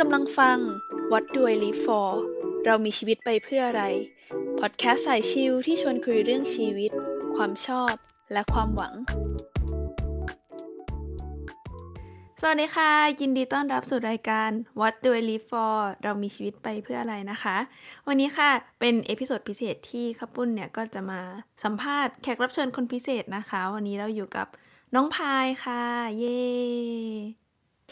กำลังฟัง What do I live for เรามีชีวิตไปเพื่ออะไรพอดแคสต์สายชิลที่ชวนคุยเรื่องชีวิตความชอบและความหวังสวัสดีค่ะยินดีต้อนรับสู่รายการ What do I live for เรามีชีวิตไปเพื่ออะไรนะคะวันนี้ค่ะเป็นเอพิโซดพิเศษที่ข้าปุ้นเนี่ยก็จะมาสัมภาษณ์แขกรับเชิญคนพิเศษนะคะวันนี้เราอยู่กับน้องพายค่ะเย้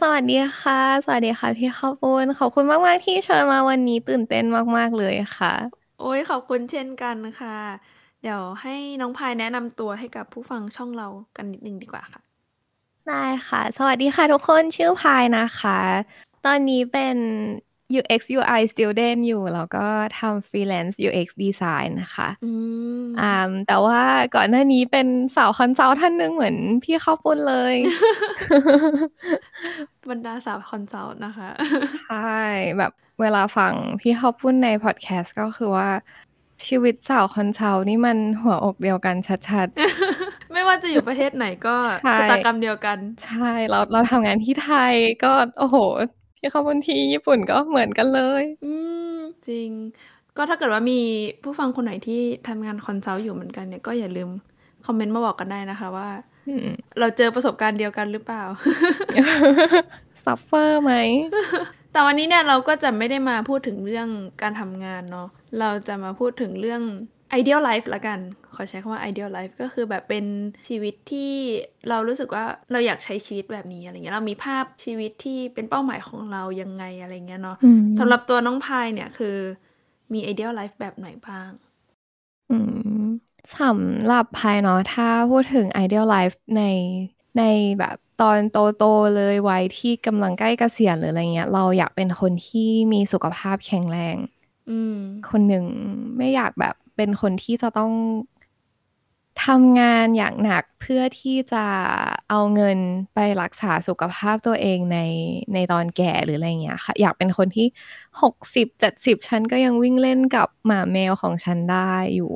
สวัสดีค่ะสวัสดีค่ะพี่ข้าปุ้นขอบคุณมากๆที่เชิญมาวันนี้ตื่นเต้นมากๆเลยค่ะโอ้ยขอบคุณเช่นกันค่ะเดี๋ยวให้น้องพายแนะนำตัวให้กับผู้ฟังช่องเรากันนิดนึงดีกว่าค่ะได้ค่ะสวัสดีค่ะทุกคนชื่อพายนะคะตอนนี้เป็น UX/UI student อยู่แล้วก็ทำ freelance UX design นะคะแต่ว่าก่อนหน้านี้เป็นสาวคอนซัลท์ท่านนึงเหมือนพี่ข้าวปุ้นเลย บรรดาสาวคอนซัลท์นะคะใช่แบบเวลาฟังพี่ข้าวปุ้นในพอดแคสต์ก็คือว่าชีวิตสาวคอนซัลท์นี่มันหัวอกเดียวกันชัดๆ ไม่ว่าจะอยู่ประเทศไหนก็ชะตากรรมเดียวกันใช่เราทำงานที่ไทยก็โอ้โหพี่ข้าวปุ้นที่ญี่ปุ่นก็เหมือนกันเลยจริงก็ถ้าเกิดว่ามีผู้ฟังคนไหนที่ทำงานคอนซัลท์อยู่เหมือนกันเนี่ยก็อย่าลืมคอมเมนต์มาบอกกันได้นะคะว่าเราเจอประสบการณ์เดียวกันหรือเปล่า ซัฟเฟอร์ไหม แต่วันนี้เนี่ยเราก็จะไม่ได้มาพูดถึงเรื่องการทำงานเนาะเราจะมาพูดถึงเรื่องideal life ละกันขอใช้คำว่า ideal life ก็คือแบบเป็นชีวิตที่เรารู้สึกว่าเราอยากใช้ชีวิตแบบนี้อะไรเงี้ยเรามีภาพชีวิตที่เป็นเป้าหมายของเรายังไงอะไรเงี้ยเนาะสำหรับตัวน้องพายเนี่ยคือมี ideal life แบบไหนบ้างสำหรับพายเนาะถ้าพูดถึง ideal life ในแบบตอนโตๆเลยวัยที่กำลังใกล้เกษียณหรืออะไรเงี้ยเราอยากเป็นคนที่มีสุขภาพแข็งแรงคนหนึ่งไม่อยากแบบเป็นคนที่จะต้องทำงานอย่างหนักเพื่อที่จะเอาเงินไปรักษาสุขภาพตัวเองในตอนแก่หรืออะไรเงี้ยค่ะอยากเป็นคนที่60-70ฉันก็ยังวิ่งเล่นกับหมาแมวของฉันได้อยู่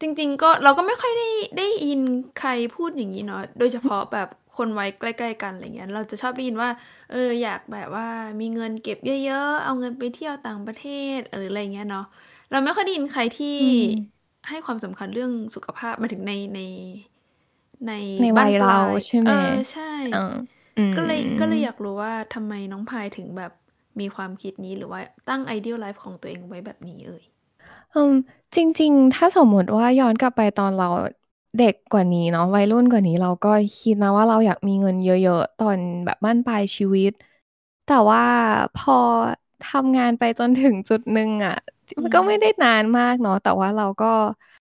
จริงๆก็เราก็ไม่ค่อยได้ยินใครพูดอย่างนี้เนาะโดยเฉพาะแบบคนไว้ใกล้ๆกันอะไรเงี้ยเราจะชอบได้ยินว่าอยากแบบว่ามีเงินเก็บเยอะๆเอาเงินไปเที่ยวต่างประเทศหรืออะไรเงี้ยเนาะเราไม่ค่อยได้ยินใครที่ให้ความสำคัญเรื่องสุขภาพมาถึงในวัยเราใช่ไหมใช่ก็เลยอยากรู้ว่าทำไมน้องพายถึงแบบมีความคิดนี้หรือว่าตั้ง ideal life ของตัวเองไว้แบบนี้จริงๆถ้าสมมติว่าย้อนกลับไปตอนเราเด็กกว่านี้เนาะวัยรุ่นกว่านี้เราก็คิดนะว่าเราอยากมีเงินเยอะๆตอนแบบบั้นปลายชีวิตแต่ว่าพอทำงานไปจนถึงจุดนึงอ่ะมันก็ไม่ได้นานมากเนาะแต่ว่าเราก็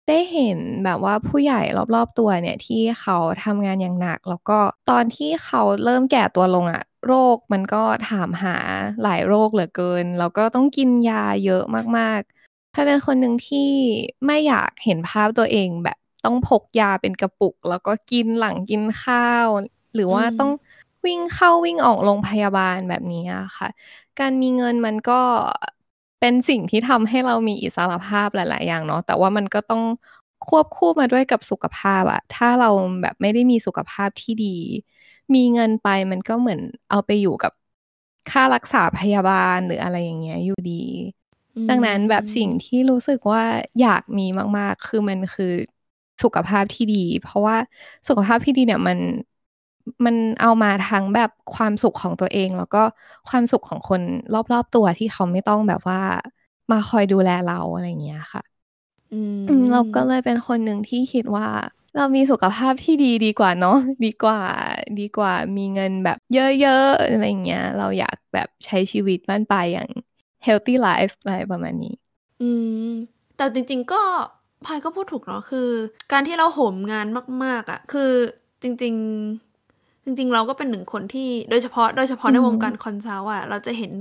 ได้เห็นแบบว่าผู้ใหญ่รอบๆตัวเนี่ยที่เขาทำงานอย่างหนักแล้วก็ตอนที่เขาเริ่มแก่ตัวลงอ่ะโรคมันก็ถามหาหลายโรคเหลือเกินแล้วก็ต้องกินยาเยอะมากๆพายเป็นคนหนึ่งที่ไม่อยากเห็นภาพตัวเองแบบต้องพกยาเป็นกระปุกแล้วก็กินหลังกินข้าวหรือว่าต้องวิ่งเข้าวิ่งออกโรงพยาบาลแบบนี้ค่ะการมีเงินมันก็เป็นสิ่งที่ทำให้เรามีอิสรภาพหลายๆอย่างเนาะแต่ว่ามันก็ต้องควบคู่มาด้วยกับสุขภาพอะถ้าเราแบบไม่ได้มีสุขภาพที่ดีมีเงินไปมันก็เหมือนเอาไปอยู่กับค่ารักษาพยาบาลหรืออะไรอย่างเงี้ยอยู่ดีดังนั้นแบบสิ่งที่รู้สึกว่าอยากมีมากๆคือมันคือสุขภาพที่ดีเพราะว่าสุขภาพที่ดีเนี่ยมันเอามาทั้งแบบความสุขของตัวเองแล้วก็ความสุขของคนรอบๆตัวที่เขาไม่ต้องแบบว่ามาคอยดูแลเราอะไรอย่างเงี้ยค่ะเราก็เลยเป็นคนหนึ่งที่คิดว่าเรามีสุขภาพที่ดีดีกว่าเนาะดีกว่ามีเงินแบบเยอะๆอะไรอย่างเงี้ยเราอยากแบบใช้ชีวิตบ้านปลายอย่าง healthy life อะไรประมาณนี้แต่จริงๆก็พายก็พูดถูกเนาะคือการที่เราโหมงานมากๆอ่ะคือจริงๆเราก็เป็นหนึ่งคนที่โดยเฉพาะในวงการคอนซัลท์อ่ะเราจะเห็น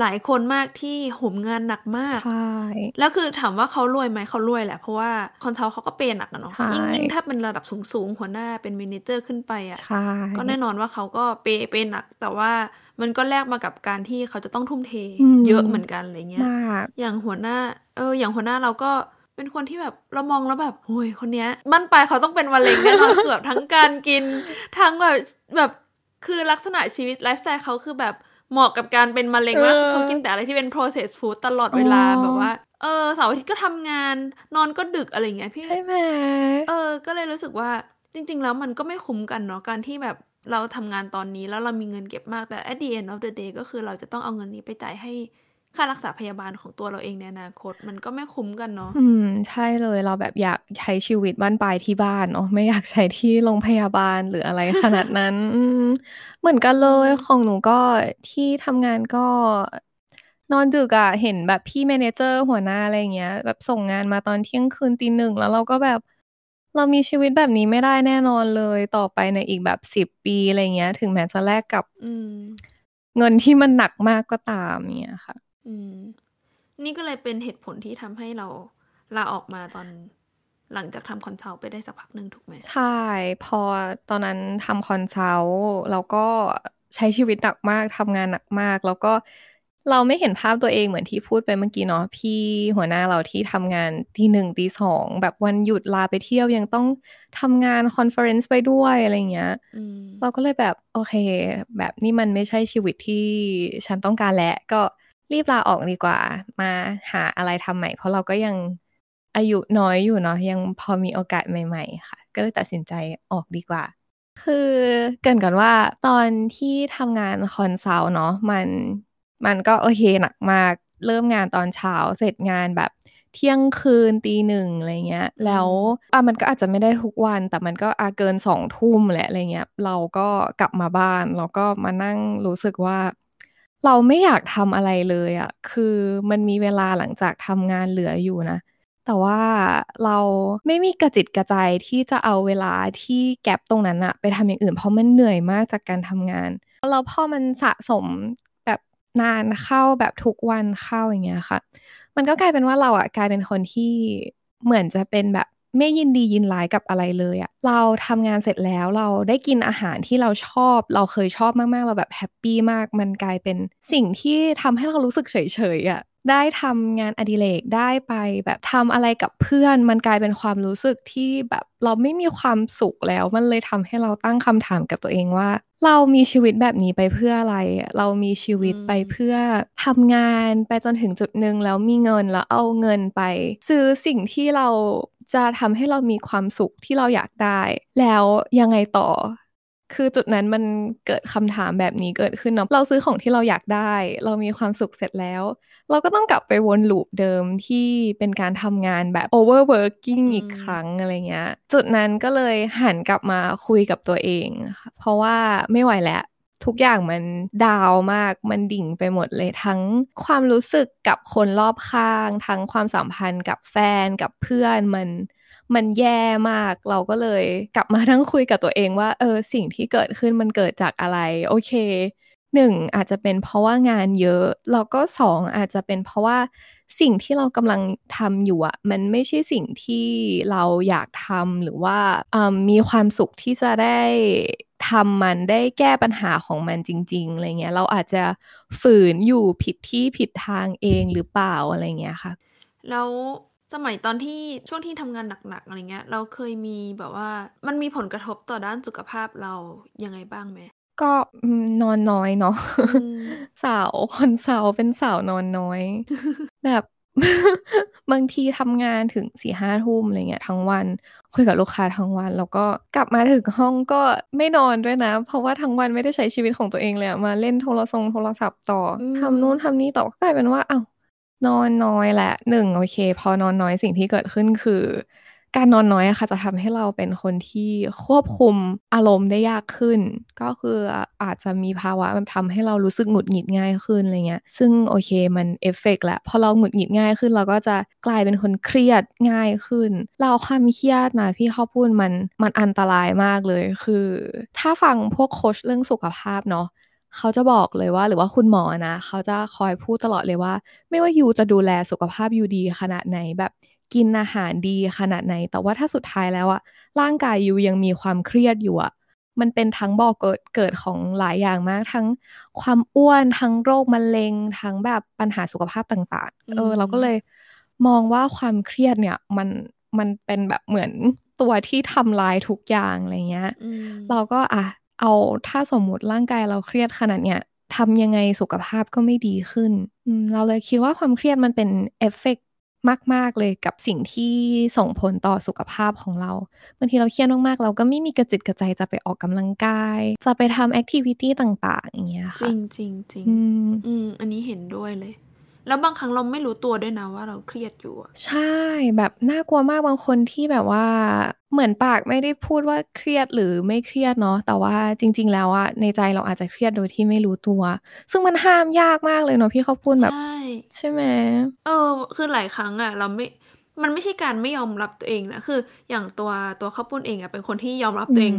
หลายคนมากที่โหมงานหนักมากใช่แล้วคือถามว่าเขารวยไหมเขารวยแหละเพราะว่าคอนซัลท์เขาก็เปย์หนักเนาะยิ่งถ้าเป็นระดับสูงๆหัวหน้าเป็นเมเนเจอร์ขึ้นไปอ่ะก็แน่นอนว่าเขาก็เปย์หนักแต่ว่ามันก็แลกมากับการที่เขาจะต้องทุ่มเทเยอะเหมือนกันอะไรเงี้ยอย่างหัวหน้าเราก็เป็นคนที่แบบเรามองแล้วแบบโอ้ยคนเนี้ยบั้นปลายเขาต้องเป็นมะเร็งแน่นอนเกือบทั้งการกินทั้งแบบ คือลักษณะชีวิตไลฟ์สไตล์เขาคือแบบเหมาะกับการเป็นมะเร็งว่าเขากินแต่อะไรที่เป็น processed food ตลอดเวลาแบบว่าเสาร์อาทิตย์ก็ทำงานนอนก็ดึกอะไรเงี้ยพี่ใช่ไหมก็เลยรู้สึกว่าจริงๆแล้วมันก็ไม่คุ้มกันเนาะการที่แบบเราทำงานตอนนี้แล้วเรามีเงินเก็บมากแต่ at the end of the day ก็คือเราจะต้องเอาเงินนี้ไปจ่ายให้ค่ารักษาพยาบาลของตัวเราเองในอนาคตมันก็ไม่คุ้มกันเนาะใช่เลยเราแบบอยากใช้ชีวิตบ้านปลายที่บ้านเนาะไม่อยากใช้ที่โรงพยาบาลหรืออะไรขนาดนั้น เหมือนกันเลยของหนูก็ที่ทำงานก็นอนดึกอะเห็นแบบพี่แมเนเจอร์หัวหน้าอะไรอย่างเงี้ยแบบส่งงานมาตอนเที่ยงคืนตีหนึ่งแล้วเราก็แบบเรามีชีวิตแบบนี้ไม่ได้แน่นอนเลยต่อไปในอีกแบบ10 ปีอะไรเงี้ยถึงแม้จะแลกกับเงินที่มันหนักมากก็ตามเนี่ยค่ะนี่ก็เลยเป็นเหตุผลที่ทำให้เราลาออกมาตอนหลังจากทำคอนซัลท์ไปได้สักพักนึงถูกไหมใช่พอตอนนั้นทำคอนซัลท์เราก็ใช้ชีวิตหนักมากทำงานหนักมากแล้วก็เราไม่เห็นภาพตัวเองเหมือนที่พูดไปเมื่อกี้เนาะพี่หัวหน้าเราที่ทำงานตีหนึ่งตีสองแบบวันหยุดลาไปเที่ยวยังต้องทำงานคอนเฟอเรนซ์ไปด้วยอะไรเงี้ยเราก็เลยแบบโอเคแบบนี่มันไม่ใช่ชีวิตที่ฉันต้องการและก็รีบลาออกดีกว่ามาหาอะไรทำใหม่เพราะเราก็ยังอายุน้อยอยู่เนาะยังพอมีโอกาสใหม่ๆค่ะก็เลยตัดสินใจออกดีกว่าคือเกริ่นก่อนว่าตอนที่ทำงานคอนซัลท์เนาะมันก็โอเคหนักมากเริ่มงานตอนเช้าเสร็จงานแบบเที่ยงคืนตีหนึ่งอะไรเงี้ยแล้วมันก็อาจจะไม่ได้ทุกวันแต่มันก็เกิน 20:00 นแหละอะไรเงี้ยเราก็กลับมาบ้านแล้วก็มานั่งรู้สึกว่าเราไม่อยากทำอะไรเลยอ่ะคือมันมีเวลาหลังจากทำงานเหลืออยู่นะแต่ว่าเราไม่มีกระจิตกระใจที่จะเอาเวลาที่แก็ปตรงนั้นอ่ะไปทำอย่างอื่นเพราะมันเหนื่อยมากจากการทำงานแล้วพอมันสะสมแบบนานเข้าแบบทุกวันเข้าอย่างเงี้ยค่ะมันก็กลายเป็นว่าเราอ่ะกลายเป็นคนที่เหมือนจะเป็นแบบไม่ยินดียินร้ายกับอะไรเลยอ่ะเราทำงานเสร็จแล้วเราได้กินอาหารที่เราชอบเราเคยชอบมากๆเราแบบแฮปปี้มากมันกลายเป็นสิ่งที่ทำให้เรารู้สึกเฉยๆอ่ะได้ทำงานอดิเรกได้ไปแบบทำอะไรกับเพื่อนมันกลายเป็นความรู้สึกที่แบบเราไม่มีความสุขแล้วมันเลยทำให้เราตั้งคำถามกับตัวเองว่าเรามีชีวิตแบบนี้ไปเพื่ออะไรเรามีชีวิตไปเพื่อทำงานไปจนถึงจุดนึงแล้วมีเงินแล้วเอาเงินไปซื้อสิ่งที่เราจะทำให้เรามีความสุขที่เราอยากได้แล้วยังไงต่อคือจุดนั้นมันเกิดคำถามแบบนี้เกิดขึ้นเนาะเราซื้อของที่เราอยากได้เรามีความสุขเสร็จแล้วเราก็ต้องกลับไปวนลูปเดิมที่เป็นการทำงานแบบ overworking อีกครั้งอะไรเงี้ยจุดนั้นก็เลยหันกลับมาคุยกับตัวเองเพราะว่าไม่ไหวแล้วทุกอย่างมันดาวมากมันดิ่งไปหมดเลยทั้งความรู้สึกกับคนรอบข้างทั้งความสัมพันธ์กับแฟนกับเพื่อนมันแย่มากเราก็เลยกลับมานั่งคุยกับตัวเองว่าสิ่งที่เกิดขึ้นมันเกิดจากอะไรโอเค1อาจจะเป็นเพราะว่างานเยอะแล้วก็2อาจจะเป็นเพราะว่าสิ่งที่เรากำลังทำอยู่อ่ะมันไม่ใช่สิ่งที่เราอยากทำหรือว่ามีความสุขที่จะได้ทำมันได้แก้ปัญหาของมันจริงๆอะไรเงี้ยเราอาจจะฝืนอยู่ผิดที่ผิดทางเองหรือเปล่าอะไรเงี้ยค่ะแล้วสมัยตอนที่ช่วงที่ทำงานหนักๆอะไรเงี้ยเราเคยมีแบบว่ามันมีผลกระทบต่อด้านสุขภาพเรายังไงบ้างไหมก็นอนน้อยเนาะสาวคอนซัลท์เป็นสาวนอนน้อย แบบ บางทีทำงานถึง 4-5 ทุ่มอะไรเงี้ยทั้งวันคุยกับลูกค้าทั้งวันแล้วก็กลับมาถึงห้องก็ไม่นอนด้วยนะเพราะว่าทั้งวันไม่ได้ใช้ชีวิตของตัวเองเลยมาเล่นโทรศัพท์ต่อทำนู่นทำนี่ต่อก็กลายเป็นว่าอ้าวนอนน้อยแหละ1โอเคพอนอนน้อยสิ่งที่เกิดขึ้นคือการนอนน้อยอะค่ะจะทำให้เราเป็นคนที่ควบคุมอารมณ์ได้ยากขึ้นก็คืออาจจะมีภาวะมันทำให้เรารู้สึกหงุดหงิดง่ายขึ้นอะไรเงี้ยซึ่งโอเคมันเอฟเฟกต์แหละพอเราหงุดหงิดง่ายขึ้นเราก็จะกลายเป็นคนเครียดง่ายขึ้นเราความเครียดนะพี่เขาพูดมันอันตรายมากเลยคือถ้าฟังพวกโค้ชเรื่องสุขภาพเนาะเขาจะบอกเลยว่าหรือว่าคุณหมอนะเขาจะคอยพูดตลอดเลยว่าไม่ว่ายูจะดูแลสุขภาพยูดีขนาดไหนแบบกินอาหารดีขนาดไหนแต่ว่าถ้าสุดท้ายแล้วอะร่างกายยูยังมีความเครียดอยู่อะมันเป็นทั้งบ่อเกิดของหลายอย่างมากทั้งความอ้วนทั้งโรคมะเร็งทั้งแบบปัญหาสุขภาพต่างๆเราก็เลยมองว่าความเครียดเนี่ยมันเป็นแบบเหมือนตัวที่ทำลายทุกอย่างอะไรเงี้ยเราก็ เอาถ้าสมมุติร่างกายเราเครียดขนาดเนี้ยทำยังไงสุขภาพก็ไม่ดีขึ้นเราเลยคิดว่าความเครียดมันเป็นเอฟเฟกต์มากๆเลยกับสิ่งที่ส่งผลต่อสุขภาพของเราบางทีเราเครียดมากๆเราก็ไม่มีกระจิตกระใจจะไปออกกำลังกายจะไปทำแอคทิวิตี้ต่างๆอย่างเงี้ยค่ะจริงๆอันนี้เห็นด้วยเลยแล้วบางครั้งเราไม่รู้ตัวด้วยนะว่าเราเครียดอยู่ใช่แบบน่ากลัวมากบางคนที่แบบว่าเหมือนปากไม่ได้พูดว่าเครียดหรือไม่เครียดเนาะแต่ว่าจริงๆแล้วอะในใจเราอาจจะเครียดโดยที่ไม่รู้ตัวซึ่งมันห้ามยากมากเลยเนาะพี่เขาพูดแบบใช่ไหมคือหลายครั้งอะเราไม่มันไม่ใช่การไม่ยอมรับตัวเองนะคืออย่างตัวข้าวปุ้นเองอะเป็นคนที่ยอมรับตัวเอง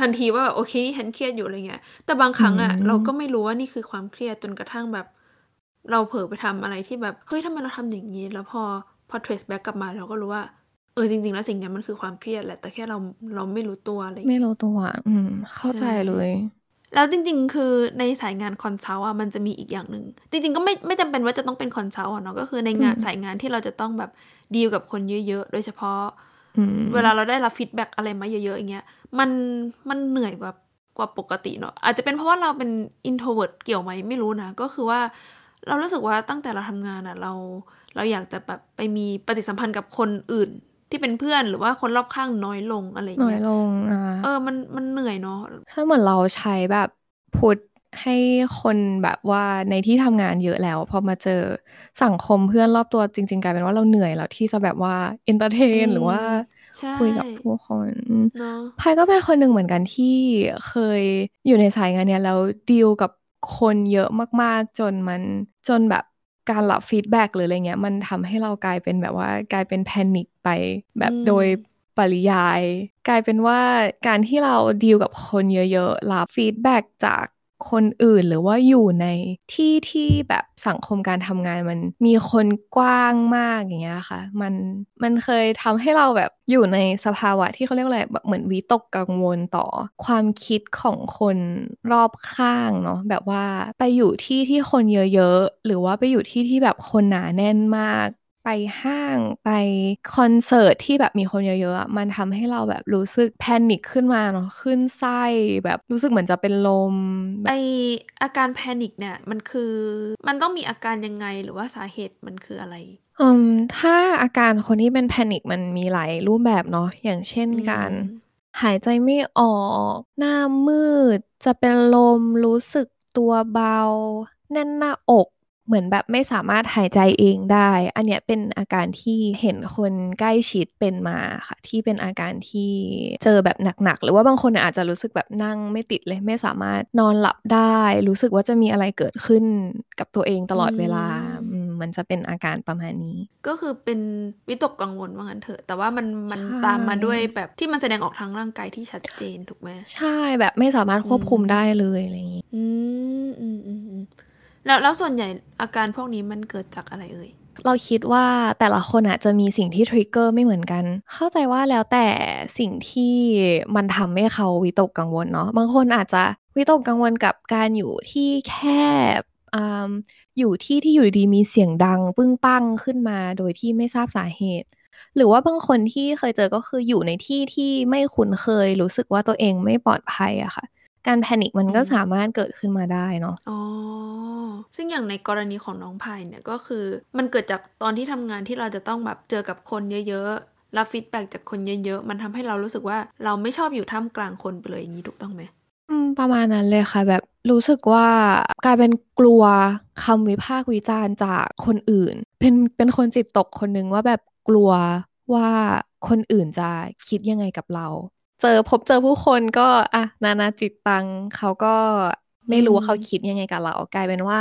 ทันทีว่าแบบโอเคนี่ฉันเครียดอยู่อะไรเงี้ยแต่บางครั้งอะเราก็ไม่รู้ว่านี่คือความเครียดจนกระทั่งแบบเราเผลอไปทำอะไรที่แบบเฮ้ยทำไมเราทำอย่างนี้แล้วพอ trace back กลับมาเราก็รู้ว่าจริงๆแล้วสิ่งนี้มันคือความเครียดแหละแต่แค่เราไม่รู้ตัวอะไรไม่รู้ตัวเข้าใจเลยแล้วจริงๆคือในสายงานคอนซัลท์อ่ะมันจะมีอีกอย่างนึงจริงๆก็ไม่จำเป็นว่าจะต้องเป็นคอนซัลท์เนาะก็คือในงานสายงานที่เราจะต้องแบบดีลกับคนเยอะๆโดยเฉพาะเวลาเราได้รับฟีดแบ็กอะไรมาเยอะๆอย่างเงี้ยมันเหนื่อยกว่าปกติเนาะอาจจะเป็นเพราะว่าเราเป็น introvert เกี่ยวไหมไม่รู้นะก็คือว่าเรารู้สึกว่าตั้งแต่เราทำงานอ่ะเราอยากจะแบบไปมีปฏิสัมพันธ์กับคนอื่นที่เป็นเพื่อนหรือว่าคนรอบข้างน้อยลงอะไรอย่างเงี้ยน้อยลงมันเหนื่อยเนาะใช่เหมือนเราใช้แบบพุทให้คนแบบว่าในที่ทำงานเยอะแล้วพอมาเจอสังคมเพื่อนรอบตัวจริงๆกลายเป็นว่าเราเหนื่อยแล้วที่จะแบบว่าเอนเตอร์เทนหรือว่าคุยกับผู้คนพายก็เป็นคนหนึ่งเหมือนกันที่เคยอยู่ในสายงานเนี้ยแล้วดีลกับคนเยอะมากๆจนแบบการรับฟีดแบ็กหรืออะไรเงี้ยมันทำให้เรากลายเป็นแบบว่ากลายเป็นแพนิคไปแบบโดยปริยายกลายเป็นว่าการที่เราดีลกับคนเยอะๆรับฟีดแบ็กจากคนอื่นหรือว่าอยู่ในที่ที่แบบสังคมการทำงานมันมีคนกว้างมากอย่างเงี้ยค่ะมันเคยทำให้เราแบบอยู่ในสภาวะที่เขาเรียกอะไรแบบเหมือนวิตกกังวลต่อความคิดของคนรอบข้างเนาะแบบว่าไปอยู่ที่ที่คนเยอะๆหรือว่าไปอยู่ที่ที่แบบคนหนาแน่นมากไปห้างไปคอนเสิร์ตที่แบบมีคนเยอะๆอ่ะมันทำให้เราแบบรู้สึกแพนิคขึ้นมาเนาะขึ้นไส้แบบรู้สึกเหมือนจะเป็นลมไออาการแพนิคเนี่ยมันคือมันต้องมีอาการยังไงหรือว่าสาเหตุมันคืออะไรถ้าอาการคนที่เป็นแพนิคมันมีหลายรูปแบบเนาะอย่างเช่นการหายใจไม่ออกหน้ามืดจะเป็นลมรู้สึกตัวเบาแน่นหน้าอกเหมือนแบบไม่สามารถหายใจเองได้อันเนี้ยเป็นอาการที่เห็นคนใกล้ชิดเป็นมาค่ะที่เป็นอาการที่เจอแบบหนักๆหรือว่าบางคนอาจจะรู้สึกแบบนั่งไม่ติดเลยไม่สามารถนอนหลับได้รู้สึกว่าจะมีอะไรเกิดขึ้นกับตัวเองตลอดเวลามันจะเป็นอาการประมาณนี้ก็คือเป็นวิตกกังวลว่างั้นเถอะแต่ว่ามันตามมาด้วยแบบที่มันแสดงออกทางร่างกายที่ชัดเจนถูกไหมใช่แบบไม่สามารถควบคุมได้เลยอะไรอย่างงี้แล้วส่วนใหญ่อาการพวกนี้มันเกิดจากอะไรเอ่ยเราคิดว่าแต่ละคนอาจจะมีสิ่งที่ทริกเกอร์ไม่เหมือนกันเข้าใจว่าแล้วแต่สิ่งที่มันทำให้เขาวิตกกังวลเนาะบางคนอาจจะวิตกกังวลกับการอยู่ที่แคบอยู่ที่อยู่ดีมีเสียงดังปึ้งปังขึ้นมาโดยที่ไม่ทราบสาเหตุหรือว่าบางคนที่เคยเจอก็คืออยู่ในที่ที่ไม่คุ้นเคยรู้สึกว่าตัวเองไม่ปลอดภัยอะค่ะการแพนิคมันก็สามารถเกิดขึ้นมาได้เนาะอ๋อซึ่งอย่างในกรณีของน้องพายเนี่ยก็คือมันเกิดจากตอนที่ทำงานที่เราจะต้องแบบเจอกับคนเยอะๆรับฟีดแบ็กจากคนเยอะๆมันทำให้เรารู้สึกว่าเราไม่ชอบอยู่ท่ามกลางคนไปเลยอย่างนี้ถูกต้องไหมประมาณนั้นเลยค่ะแบบรู้สึกว่ากลายเป็นกลัวคำวิพากษ์วิจารณ์จากคนอื่นเป็นคนจิตตกคนนึงว่าแบบกลัวว่าคนอื่นจะคิดยังไงกับเราพบเจอผู้คนก็นานาจิตตังเขาก็ไม่รู้ว่าเขาคิดยังไงกับเรากลายเป็นว่า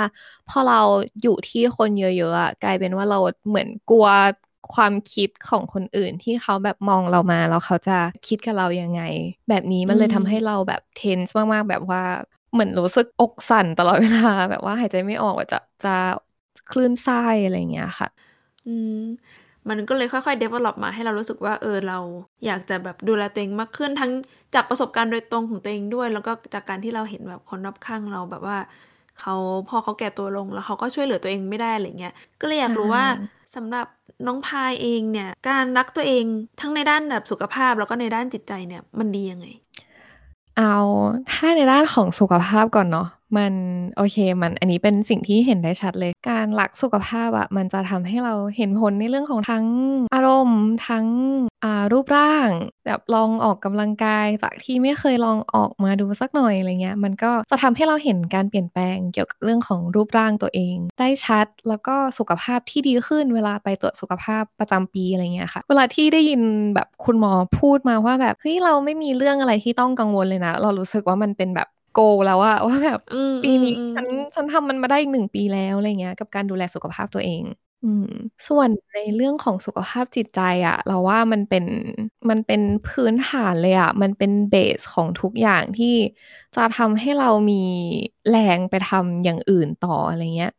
พอเราอยู่ที่คนเยอะๆอ่ะกลายเป็นว่าเราเหมือนกลัวความคิดของคนอื่นที่เขาแบบมองเรามาแล้วเขาจะคิดกับเรายังไงแบบนี้มันเลยทำให้เราแบบเทนส์มากๆแบบว่าเหมือนรู้สึกอกสั่นตลอดเวลาแบบว่าหายใจไม่ออกจะคลื่นไส้อะไรอย่างเงี้ยค่ะมันก็เลยค่อยๆ develop มาให้เรารู้สึกว่าเราอยากจะแบบดูแลตัวเองมากขึ้นทั้งจากประสบการณ์โดยตรงของตัวเองด้วยแล้วก็จากการที่เราเห็นแบบคนรอบข้างเราแบบว่าพอเขาแก่ตัวลงแล้วเขาก็ช่วยเหลือตัวเองไม่ได้อะไรเงี้ยก็เลยอยากรู้ว่าสำหรับน้องพายเองเนี่ยการรักตัวเองทั้งในด้านแบบสุขภาพแล้วก็ในด้านจิตใจเนี่ยมันดียังไง เอาถ้าในด้านของสุขภาพก่อนเนาะมันโอเคมันอันนี้เป็นสิ่งที่เห็นได้ชัดเลยการรักสุขภาพอะมันจะทำให้เราเห็นผลในเรื่องของทั้งอารมณ์ทั้งรูปร่างแบบลองออกกำลังกายจากที่ไม่เคยลองออกมาดูสักหน่อยอะไรเงี้ยมันก็จะทำให้เราเห็นการเปลี่ยนแปลงเกี่ยวกับเรื่องของรูปร่างตัวเองได้ชัดแล้วก็สุขภาพที่ดีขึ้นเวลาไปตรวจสุขภาพประจำปีอะไรเงี้ยค่ะเวลาที่ได้ยินแบบคุณหมอพูดมาว่าแบบเฮ้ยเราไม่มีเรื่องอะไรที่ต้องกังวลเลยนะเรารู้สึกว่ามันเป็นแบบโกแล้วอะว่าแบบปีนี้ฉันทำมันมาได้อีก1ปีแล้วอะไรเงี้ยกับการดูแลสุขภาพตัวเองส่วนในเรื่องของสุขภาพจิตใจอะเราว่ามันเป็นพื้นฐานเลยอะมันเป็นเบสของทุกอย่างที่จะทำให้เรามีแรงไปทำอย่างอื่นต่ออะไรเงี้ย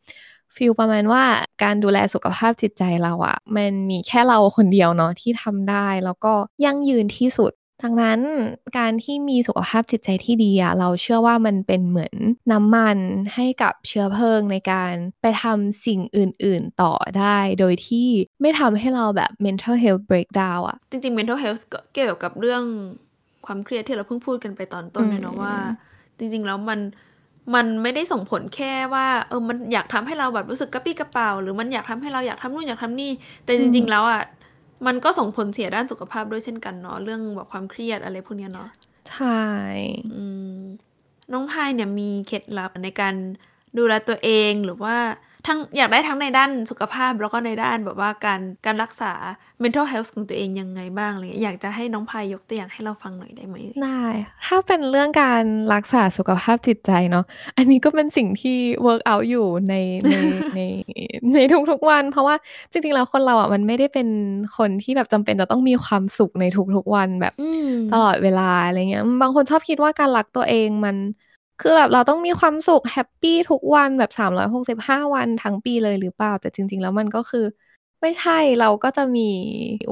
ฟีลประมาณว่าการดูแลสุขภาพจิตใจเราอะมันมีแค่เราคนเดียวเนาะที่ทำได้แล้วก็ยั่งยืนที่สุดดังนั้นการที่มีสุขภาพจิตใจที่ดีอะเราเชื่อว่ามันเป็นเหมือนน้ำมันให้กับเชื้อเพลิงในการไปทำสิ่งอื่นๆต่อได้โดยที่ไม่ทำให้เราแบบ mental health breakdown อะจริงๆ mental health ก็เกี่ยวกับเรื่องความเครียดที่เราเพิ่งพูดกันไปตอนต้นเลยเนาะว่าจริงๆแล้วมันไม่ได้ส่งผลแค่ว่ามันอยากทำให้เราแบบรู้สึกกระปี้กระเป๋าหรือมันอยากทำให้เราอยากทำนู่นอยากทำนี่แต่จริงๆแล้วอะมันก็ส่งผลเสียด้านสุขภาพด้วยเช่นกันเนาะเรื่องแบบความเครียดอะไรพวกนี้เนาะใช่น้องพายเนี่ยมีเคล็ดลับในการดูแลตัวเองหรือว่าทั้งอยากได้ทั้งในด้านสุขภาพแล้วก็ในด้านแบบว่าการรักษา mental health ของตัวเองยังไงบ้างเลยอยากจะให้น้องพายยกตัวอย่างให้เราฟังหน่อยได้ไหมได้ถ้าเป็นเรื่องการรักษาสุขภาพจิตใจเนาะอันนี้ก็เป็นสิ่งที่ work out อยู่ในทุกๆวันเพราะว่าจริงๆแล้วคนเราอ่ะมันไม่ได้เป็นคนที่แบบจำเป็นจะต้องมีความสุขในทุกๆวันแบบตลอดเวลาอะไรเงี้ยบางคนชอบคิดว่าการรักตัวเองมันคือแบบเราต้องมีความสุขแฮปปี้ทุกวันแบบ365วันทั้งปีเลยหรือเปล่าแต่จริงๆแล้วมันก็คือไม่ใช่เราก็จะมี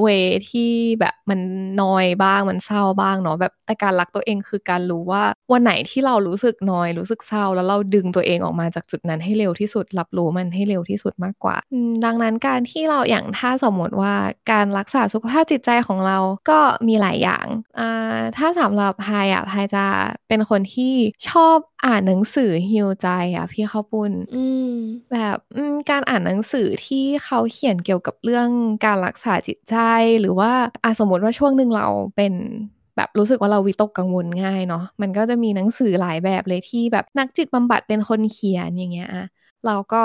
เวที่แบบมันนอยบ้างมันเศร้าบ้างเนาะแบบแต่การรักตัวเองคือการรู้ว่าวันไหนที่เรารู้สึกนอยรู้สึกเศร้าแล้วเราดึงตัวเองออกมาจากจุดนั้นให้เร็วที่สุดรับรู้มันให้เร็วที่สุดมากกว่าดังนั้นการที่เราอย่างถ้าสมมติว่าการรักษาสุขภาพจิตใจของเราก็มีหลายอย่างถ้าสำหรับพายอ่ะพายจะเป็นคนที่ชอบอ่านหนังสือฮีลใจอ่ะพี่ข้าวปุ้นแบบการอ่านหนังสือที่เขาเขียนเกี่ยวกับเรื่องการรักษาจิตใจหรือว่าสมมติว่าช่วงนึงเราเป็นแบบรู้สึกว่าเราวิตกกังวลง่ายเนาะมันก็จะมีหนังสือหลายแบบเลยที่แบบนักจิตบำบัดเป็นคนเขียนอย่างเงี้ยเราก็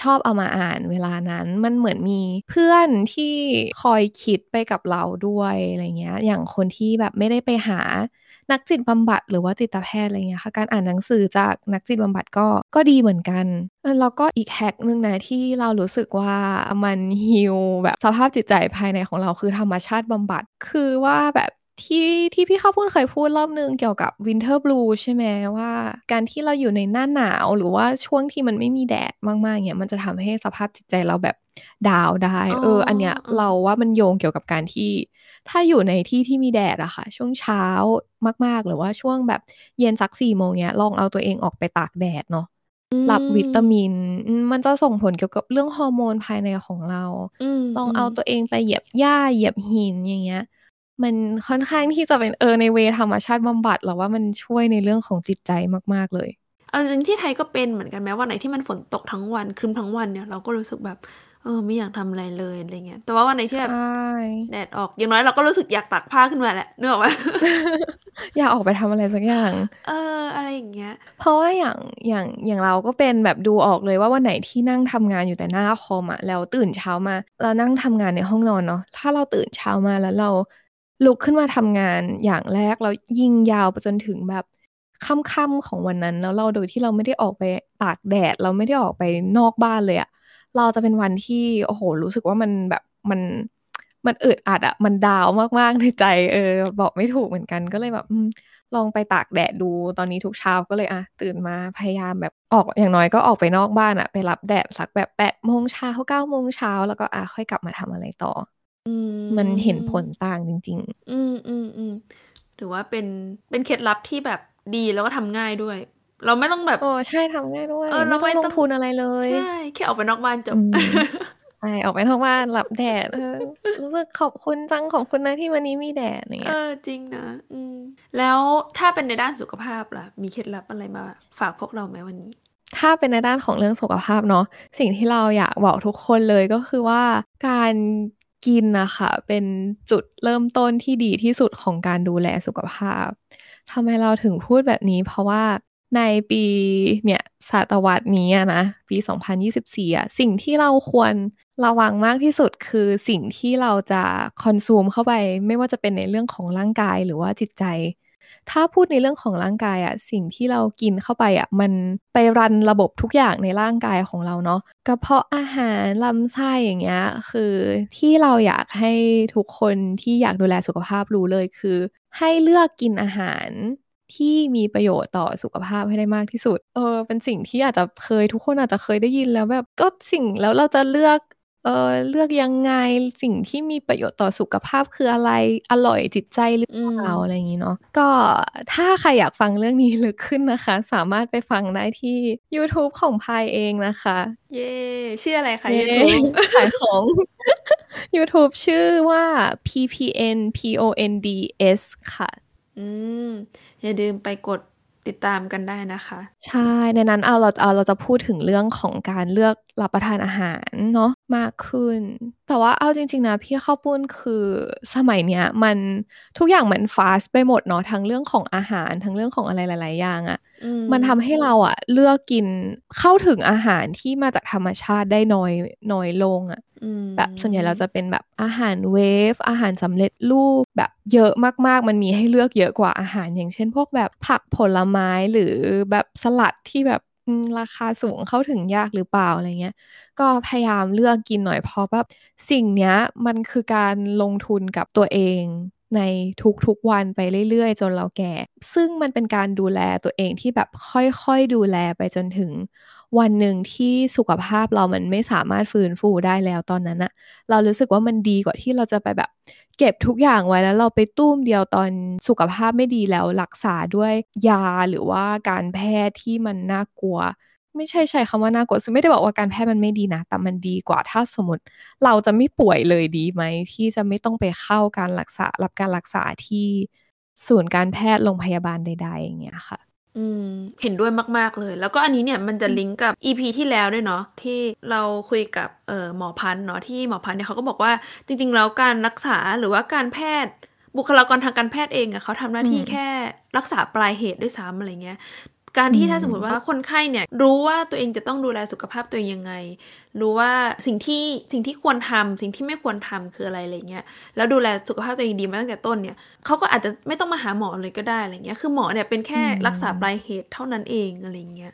ชอบเอามาอ่านเวลานั้นมันเหมือนมีเพื่อนที่คอยคิดไปกับเราด้วยอะไรเงี้ยอย่างคนที่แบบไม่ได้ไปหานักจิตบำบัดหรือว่าจิตแพทย์อะไรเงี้ยค่ะการอ่านหนังสือจากนักจิตบำบัดก็ดีเหมือนกันแล้วก็อีกแฮกนึงนะที่เรารู้สึกว่ามันฮีลแบบสภาพจิตใจภายในของเราคือธรรมชาติบำบัดคือว่าแบบที่พี่ข้าวปุ้นเคยพูดรอบนึงเกี่ยวกับ Winter Blue ใช่ไหมว่าการที่เราอยู่ในหน้าหนาวหรือว่าช่วงที่มันไม่มีแดดมากๆเนี่ยมันจะทำให้สภาพจิตใจเราแบบดาวได้อันเนี้ยเราว่ามันโยงเกี่ยวกับการที่ถ้าอยู่ในที่ที่มีแดดอะค่ะช่วงเช้ามากๆหรือว่าช่วงแบบเย็นสัก 4 โมงเนี้ยลองเอาตัวเองออกไปตากแดดเนาะรับวิตามินมันจะส่งผลเกี่ยวกับเรื่องฮอร์โมนภายในของเราลองเอาตัวเองไปเหยียบหญ้าเหยียบหินอย่างเงี้ยมันค่อนข้างที่จะเป็นในเวธรรมชาติบำบัดหรอว่ามันช่วยในเรื่องของจิตใจมากๆเลยเอาจริงที่ไทยก็เป็นเหมือนกันแม้ว่าไหนที่มันฝนตกทั้งวันครึ้มทั้งวันเนี่ยเราก็รู้สึกแบบไม่อยากทำอะไรเลยอะไรเงี้ยแต่ว่าวันไหนที่แบบแดดออกอย่างน้อยเราก็รู้สึกอยากตากผ้าขึ้นมาแหละนึกออกไหม อยากออกไปทำอะไรสักอย่างอะไรอย่างเงี้ยเพราะว่าอย่างเราก็เป็นแบบดูออกเลยว่าวันไหนที่นั่งทำงานอยู่แต่หน้าคอมอะแล้วตื่นเช้ามาเรานั่งทำงานในห้องนอนเนาะถ้าเราตื่นเช้ามาแล้วเราลุกขึ้นมาทำงานอย่างแรกเรายิงยาวไปจนถึงแบบค่ำๆของวันนั้นแล้วเราโดยที่เราไม่ได้ออกไปตากแดดเราไม่ได้ออกไปนอกบ้านเลยอะเราจะเป็นวันที่โอ้โหรู้สึกว่ามันแบบมันอึดอัดอะมันดาวมากๆในใจบอกไม่ถูกเหมือนกันก็เลยแบบลองไปตากแดดดูตอนนี้ทุกเช้าก็เลยตื่นมาพยายามแบบออกอย่างน้อยก็ออกไปนอกบ้านอะไปรับแดดสักแบบ8โมงเช้า 9 โมงเช้าแล้วก็ค่อยกลับมาทำอะไรต่อมันเห็นผลต่างจริงๆถือว่าเป็นเคล็ดลับที่แบบดีแล้วก็ทำง่ายด้วยเราไม่ต้องแบบใช่ทำง่ายด้วยเราไม่ต้องลงทุนอะไรเลยใช่แค่ออกไปนอกบ้านจบ ใช่ออกไปทั้งวันหลับแดดรู้สึกขอบคุณจังขอบคุณนะที่วันนี้มีแดดเนี่ยจริงนะแล้วถ้าเป็นในด้านสุขภาพล่ะมีเคล็ดลับอะไรมาฝากพวกเราไหมวันนี้ถ้าเป็นในด้านของเรื่องสุขภาพเนาะสิ่งที่เราอยากบอกทุกคนเลยก็คือว่าการกินนะคะเป็นจุดเริ่มต้นที่ดีที่สุดของการดูแลสุขภาพทำไมเราถึงพูดแบบนี้เพราะว่าในปีเนี่ยศตวรรษนี้นะปี2024สิ่งที่เราควรระวังมากที่สุดคือสิ่งที่เราจะคอนซูมเข้าไปไม่ว่าจะเป็นในเรื่องของร่างกายหรือว่าจิตใจถ้าพูดในเรื่องของร่างกายอ่ะสิ่งที่เรากินเข้าไปอ่ะมันไปรันระบบทุกอย่างในร่างกายของเราเนาะกระเพาะอาหารลำไส้อย่างเงี้ยคือที่เราอยากให้ทุกคนที่อยากดูแลสุขภาพรู้เลยคือให้เลือกกินอาหารที่มีประโยชน์ต่อสุขภาพให้ได้มากที่สุดเป็นสิ่งที่อาจจะเคยทุกคนอาจจะเคยได้ยินแล้วแบบก็สิ่งแล้วเราจะเลือกยังไงสิ่งที่มีประโยชน์ต่อสุขภาพคืออะไรอร่อยจิตใจหรือเปล่าอะไรอย่างนี้เนาะก็ถ้าใครอยากฟังเรื่องนี้ลึกขึ้นนะคะสามารถไปฟังได้ที่ YouTube ของพายเองนะคะเย้ชื่ออะไรคะ YouTube ขายของ YouTube ชื่อว่า PPNPONDS ค่ะอย่าลืมไปกดติดตามกันได้นะคะใช่ในนั้นเราจะพูดถึงเรื่องของการเลือกรับประทานอาหารเนาะมากขึ้นแต่ว่าเอาจริงๆนะพี่ข้าวปุ้นคือสมัยเนี้ยมันทุกอย่างมันฟาสต์ไปหมดเนาะทั้งเรื่องของอาหารทั้งเรื่องของอะไรหลายๆอย่างอ่ะมันทำให้เราอ่ะเลือกกินเข้าถึงอาหารที่มาจากธรรมชาติได้น้อยลงอ่ะแบบส่วนใหญ่เราจะเป็นแบบอาหารเวฟอาหารสำเร็จรูปแบบเยอะมากๆมันมีให้เลือกเยอะกว่าอาหารอย่างเช่นพวกแบบผักผลไม้หรือแบบสลัดที่แบบราคาสูงเข้าถึงยากหรือเปล่าอะไรเงี้ยก็พยายามเลือกกินหน่อยเพราะแบบสิ่งเนี้ยมันคือการลงทุนกับตัวเองในทุกๆวันไปเรื่อยๆจนเราแก่ซึ่งมันเป็นการดูแลตัวเองที่แบบค่อยๆดูแลไปจนถึงวันหนึ่งที่สุขภาพเรามันไม่สามารถฟื้นฟูได้แล้วตอนนั้นอะเรารู้สึกว่ามันดีกว่าที่เราจะไปแบบเก็บทุกอย่างไว้แล้วเราไปตุ้มเดียวตอนสุขภาพไม่ดีแล้วรักษาด้วยยาหรือว่าการแพทย์ที่มันน่ากลัวไม่ใช่ใช้คำว่าน่ากลัวซึ่งไม่ได้บอกว่าการแพทย์มันไม่ดีนะแต่มันดีกว่าถ้าสมมติเราจะไม่ป่วยเลยดีไหมที่จะไม่ต้องไปเข้าการรักษารับการรักษาที่ศูนย์การแพทย์โรงพยาบาลใดๆอย่างเงี้ยค่ะเห็นด้วยมากๆเลยแล้วก็อันนี้เนี่ยมันจะลิงก์กับ EP ที่แล้วด้วยเนาะที่เราคุยกับหมอพันธุ์เนาะที่หมอพันธุ์เนี่ยเขาก็บอกว่าจริงๆแล้วการรักษาหรือว่าการแพทย์บุคลากรทางการแพทย์เองอะเขาทำหน้าที่แค่รักษาปลายเหตุด้วยซ้ำอะไรเงี้ยการที่ถ้าสมมติว่าคนไข้เนี่ยรู้ว่าตัวเองจะต้องดูแลสุขภาพตัวเองยังไงรู้ว่าสิ่งที่ควรทำสิ่งที่ไม่ควรทำคืออะไรอะไรเงี้ยแล้วดูแลสุขภาพตัวเองดีมาตั้งแต่ต้นเนี่ยเขาก็อาจจะไม่ต้องมาหาหมอเลยก็ได้อะไรเงี้ยคือหมอเนี่ยเป็นแค่รักษาปลายเหตุเท่านั้นเองอะไรเงี้ย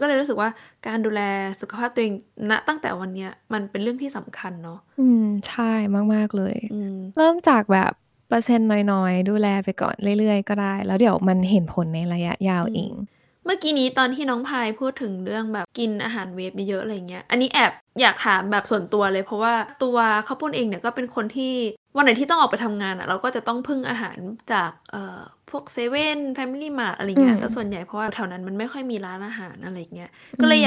ก็เลยรู้สึกว่าการดูแลสุขภาพตัวเองณตั้งแต่วันเนี้ยมันเป็นเรื่องที่สำคัญเนาะใช่มากๆเลยเริ่มจากแบบเปอร์เซ็นต์น้อยๆดูแลไปก่อนเรื่อยๆก็ได้แล้วเดี๋ยวมันเห็นผลในระยะยาวเองเมื่อกี้นี้ตอนที่น้องพายพูดถึงเรื่องแบบกินอาหารเวฟเยอะๆอะไรเงี้ยอันนี้แอบอยากถามแบบส่วนตัวเลยเพราะว่าตัวข้าวปุ้นเองเนี่ยก็เป็นคนที่วันไหนที่ต้องออกไปทำงานอ่ะเราก็จะต้องพึ่งอาหารจากพวกเซเว่น Family Mart อะไรเงี้ยซะส่วนใหญ่เพราะว่าแถวนั้นมันไม่ค่อยมีร้านอาหารอะไรเงี้ยก็เลย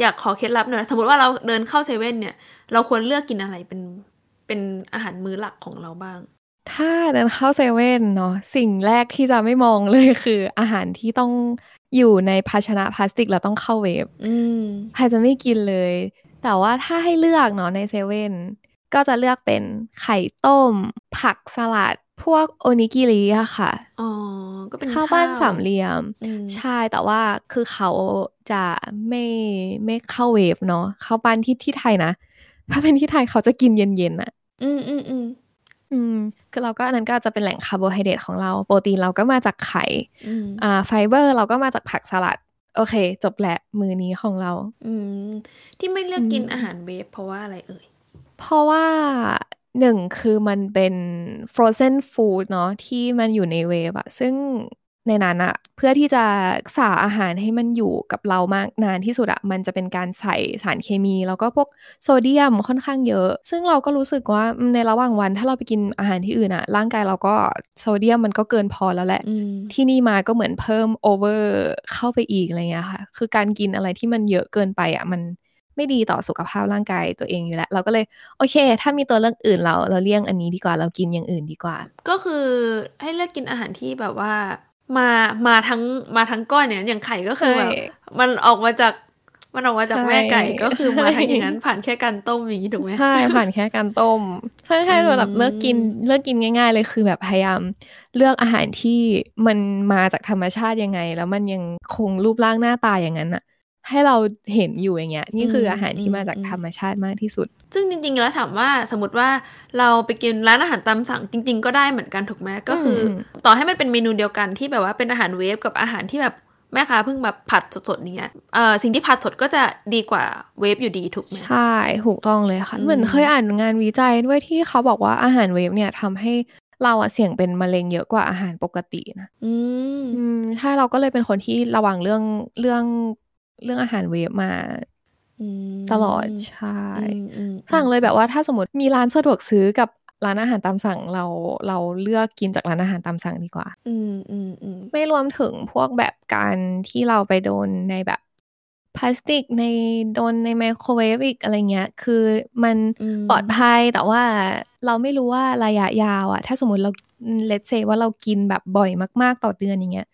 อยากขอเคล็ดลับหน่อยสมมติว่าเราเดินเข้าเซเว่นเนี่ยเราควรเลือกกินอะไรเป็นอาหารมื้อหลักของเราบ้างถ้าเดินเข้าเซเว่นเนาะสิ่งแรกที่จะไม่มองเลยคืออาหารที่ต้องอยู่ในภาชนะพลาสติกเราต้องเข้าเวฟใครจะไม่กินเลยแต่ว่าถ้าให้เลือกเนาะในเซเว่นก็จะเลือกเป็นไข่ต้มผักสลัดพวกโอนิกิริอะค่ะอ๋อก็เป็นข้าวบ้านสามเหลี่ยมใช่แต่ว่าคือเขาจะไม่เข้าเวฟเนาะข้าวบ้านที่ไทยนะถ้าเป็นที่ไทยเขาจะกินเย็นๆอะคือเราก็อันนั้นก็จะเป็นแหล่งคาร์โบไฮเดรตของเราโปรตีนเราก็มาจากไข่ไฟเบอร์เราก็มาจากผักสลัดโอเคจบแหละมื้อนี้ของเราที่ไม่เลือกกินอาหารเวฟเพราะว่าอะไรเอ่ยเพราะว่าหนึ่งคือมันเป็น frozen food เนาะที่มันอยู่ในเวฟอะซึ่งในนั้นอะเพื่อที่จะรักษาอาหารให้มันอยู่กับเรามากนานที่สุดอะมันจะเป็นการใส่สารเคมีแล้วก็พวกโซเดียมค่อนข้างเยอะซึ่งเราก็รู้สึกว่าในระหว่างวันถ้าเราไปกินอาหารที่อื่นอะร่างกายเราก็โซเดียมมันก็เกินพอแล้วแหละที่นี่มาก็เหมือนเพิ่มโอเวอร์เข้าไปอีกอะไรเงี้ยค่ะคือการกินอะไรที่มันเยอะเกินไปอะมัน ไม่ดีต่อสุขภาพร่างกายตัวเองอยู่แล้วเราก็เลยโอเคถ้ามีตัวเลือกอื่นเราเลี่ยงอันนี้ดีกว่าเรากินอย่างอื่นดีกว่าก็คือให้เลือกกินอาหารที่แบบว่ามาทั้งก้อนเนี่ยอย่างไข่ก็คือแบบมันออกมาจากแม่ไก่ก็คือมาทั้งอย่างนั้นผ่านแค่การต้มอย่างนี้ถูกไหมใช่ผ่านแค่การต้มใช่ใช่แบบเลือกกินง่ายๆเลยคือแบบพยายามเลือกอาหารที่มันมาจากธรรมชาติยังไงแล้วมันยังคงรูปร่างหน้าตาอย่างนั้นอะให้เราเห็นอยู่อย่างเงี้ยนี่คืออาหารที่มาจากธรรมชาติมากที่สุดซึ่งจริงๆแล้วถามว่าสมมติว่าเราไปกินร้านอาหารตามสั่งจริงๆก็ได้เหมือนกันถูกไหมก็คือต่อให้มันเป็นเมนูเดียวกันที่แบบว่าเป็นอาหารเวฟกับอาหารที่แบบแม่ค้าเพิ่งแบบผัดสดๆอย่างเงี้ยสิ่งที่ผัดสดก็จะดีกว่าเวฟอยู่ดีถูกไหมใช่ถูกต้องเลยค่ะเหมือนเคยอ่านงานวิจัยด้วยที่เขาบอกว่าอาหารเวฟเนี่ยทำให้เราอะเสี่ยงเป็นมะเร็งเยอะกว่าอาหารปกตินะใช่เราก็เลยเป็นคนที่ระวังเรื่องอาหารเวฟมาตลอดใช่สั่งเลยแบบว่าถ้าสมมติมีร้านสะดวกซื้อกับร้านอาหารตามสั่งเราเลือกกินจากร้านอาหารตามสั่งดีกว่าไม่รวมถึงพวกแบบการที่เราไปโดนในแบบพลาสติกในโดนในไมโครเวฟอีกอะไรเงี้ยคือมันปลอดภัยแต่ว่าเราไม่รู้ว่าระยะยาวอะถ้าสมมติเราlet's sayว่าเรากินแบบบ่อยมากๆต่อเดือนอย่างเงี้ย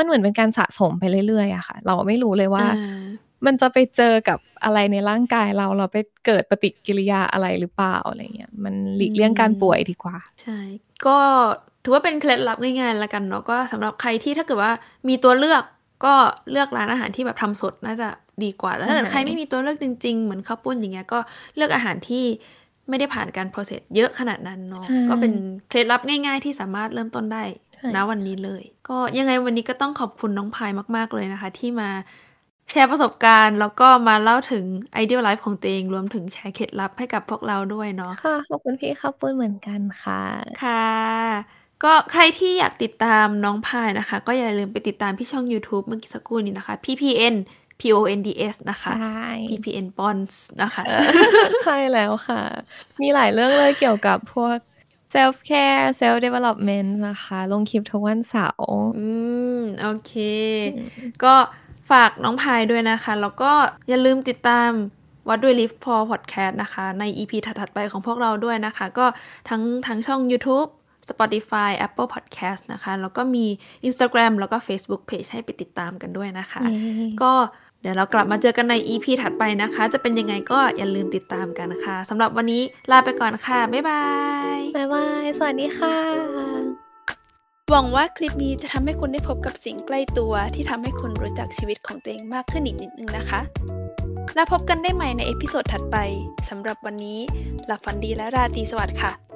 มันเหมือนเป็นการสะสมไปเรื่อยๆอะค่ะเราไม่รู้เลยว่ามันจะไปเจอกับอะไรในร่างกายเราไปเกิดปฏิกิริยาอะไรหรือเปล่าอะไรเงี้ยมันหลีกเลี่ยงการป่วยดีกว่าใช่ก็ถือว่าเป็นเคล็ดลับง่ายๆละกันเนาะก็สำหรับใครที่ถ้าเกิดว่ามีตัวเลือกก็เลือกร้านอาหารที่แบบทำสดน่าจะดีกว่าแล้วถ้าเกิดใครไม่มีตัวเลือกจริงๆเหมือนข้าวปุ้นอย่างเงี้ยก็เลือกอาหารที่ไม่ได้ผ่านการ process เยอะขนาดนั้นเนาะก็เป็นเคล็ดลับง่ายๆที่สามารถเริ่มต้นได้นะวันนี้เลยก็ยังไงวันนี้ก็ต้องขอบคุณน้องพายมากๆเลยนะคะที่มาแชร์ประสบการณ์แล้วก็มาเล่าถึงไอเดียไลฟ์ของตัวเองรวมถึงแชร์เคล็ดลับให้กับพวกเราด้วยเนาะค่ะขอบคุณพี่ข้าวปุ้นเหมือนกันค่ะค่ะก็ใครที่อยากติดตามน้องพายนะคะก็อย่าลืมไปติดตามที่ช่อง YouTube เมื่อกี้สักครู่นี้นะคะ PPNPONDS นะคะ PPNPONDS นะคะใช่แล้วค่ะมีหลายเรื่องเลยเกี่ยวกับพวกself-care self-development นะคะลงคลิปทุกวันเสาร์โอเคก็ฝากน้องพายด้วยนะคะแล้วก็อย่าลืมติดตาม What do I live for podcast นะคะใน EP ถัดๆไปของพวกเราด้วยนะคะก็ทั้งช่อง YouTube Spotify Apple Podcast นะคะแล้วก็มี Instagram แล้วก็ Facebook Page ให้ไปติดตามกันด้วยนะคะก็เดี๋ยวเรากลับมาเจอกันใน EP ถัดไปนะคะจะเป็นยังไงก็อย่าลืมติดตามกันนะคะสำหรับวันนี้ลาไปก่อนค่ะบ๊ายบายบ๊ายบายสวัสดีค่ะหวังว่าคลิปนี้จะทำให้คุณได้พบกับสิ่งใกล้ตัวที่ทำให้คุณรู้จักชีวิตของตัวเองมากขึ้นอีกนิดนึงนะคะแล้วพบกันได้ใหม่ในเอพิโซดถัดไปสำหรับวันนี้หลับฝันดีและราตรีสวัสดิ์ค่ะ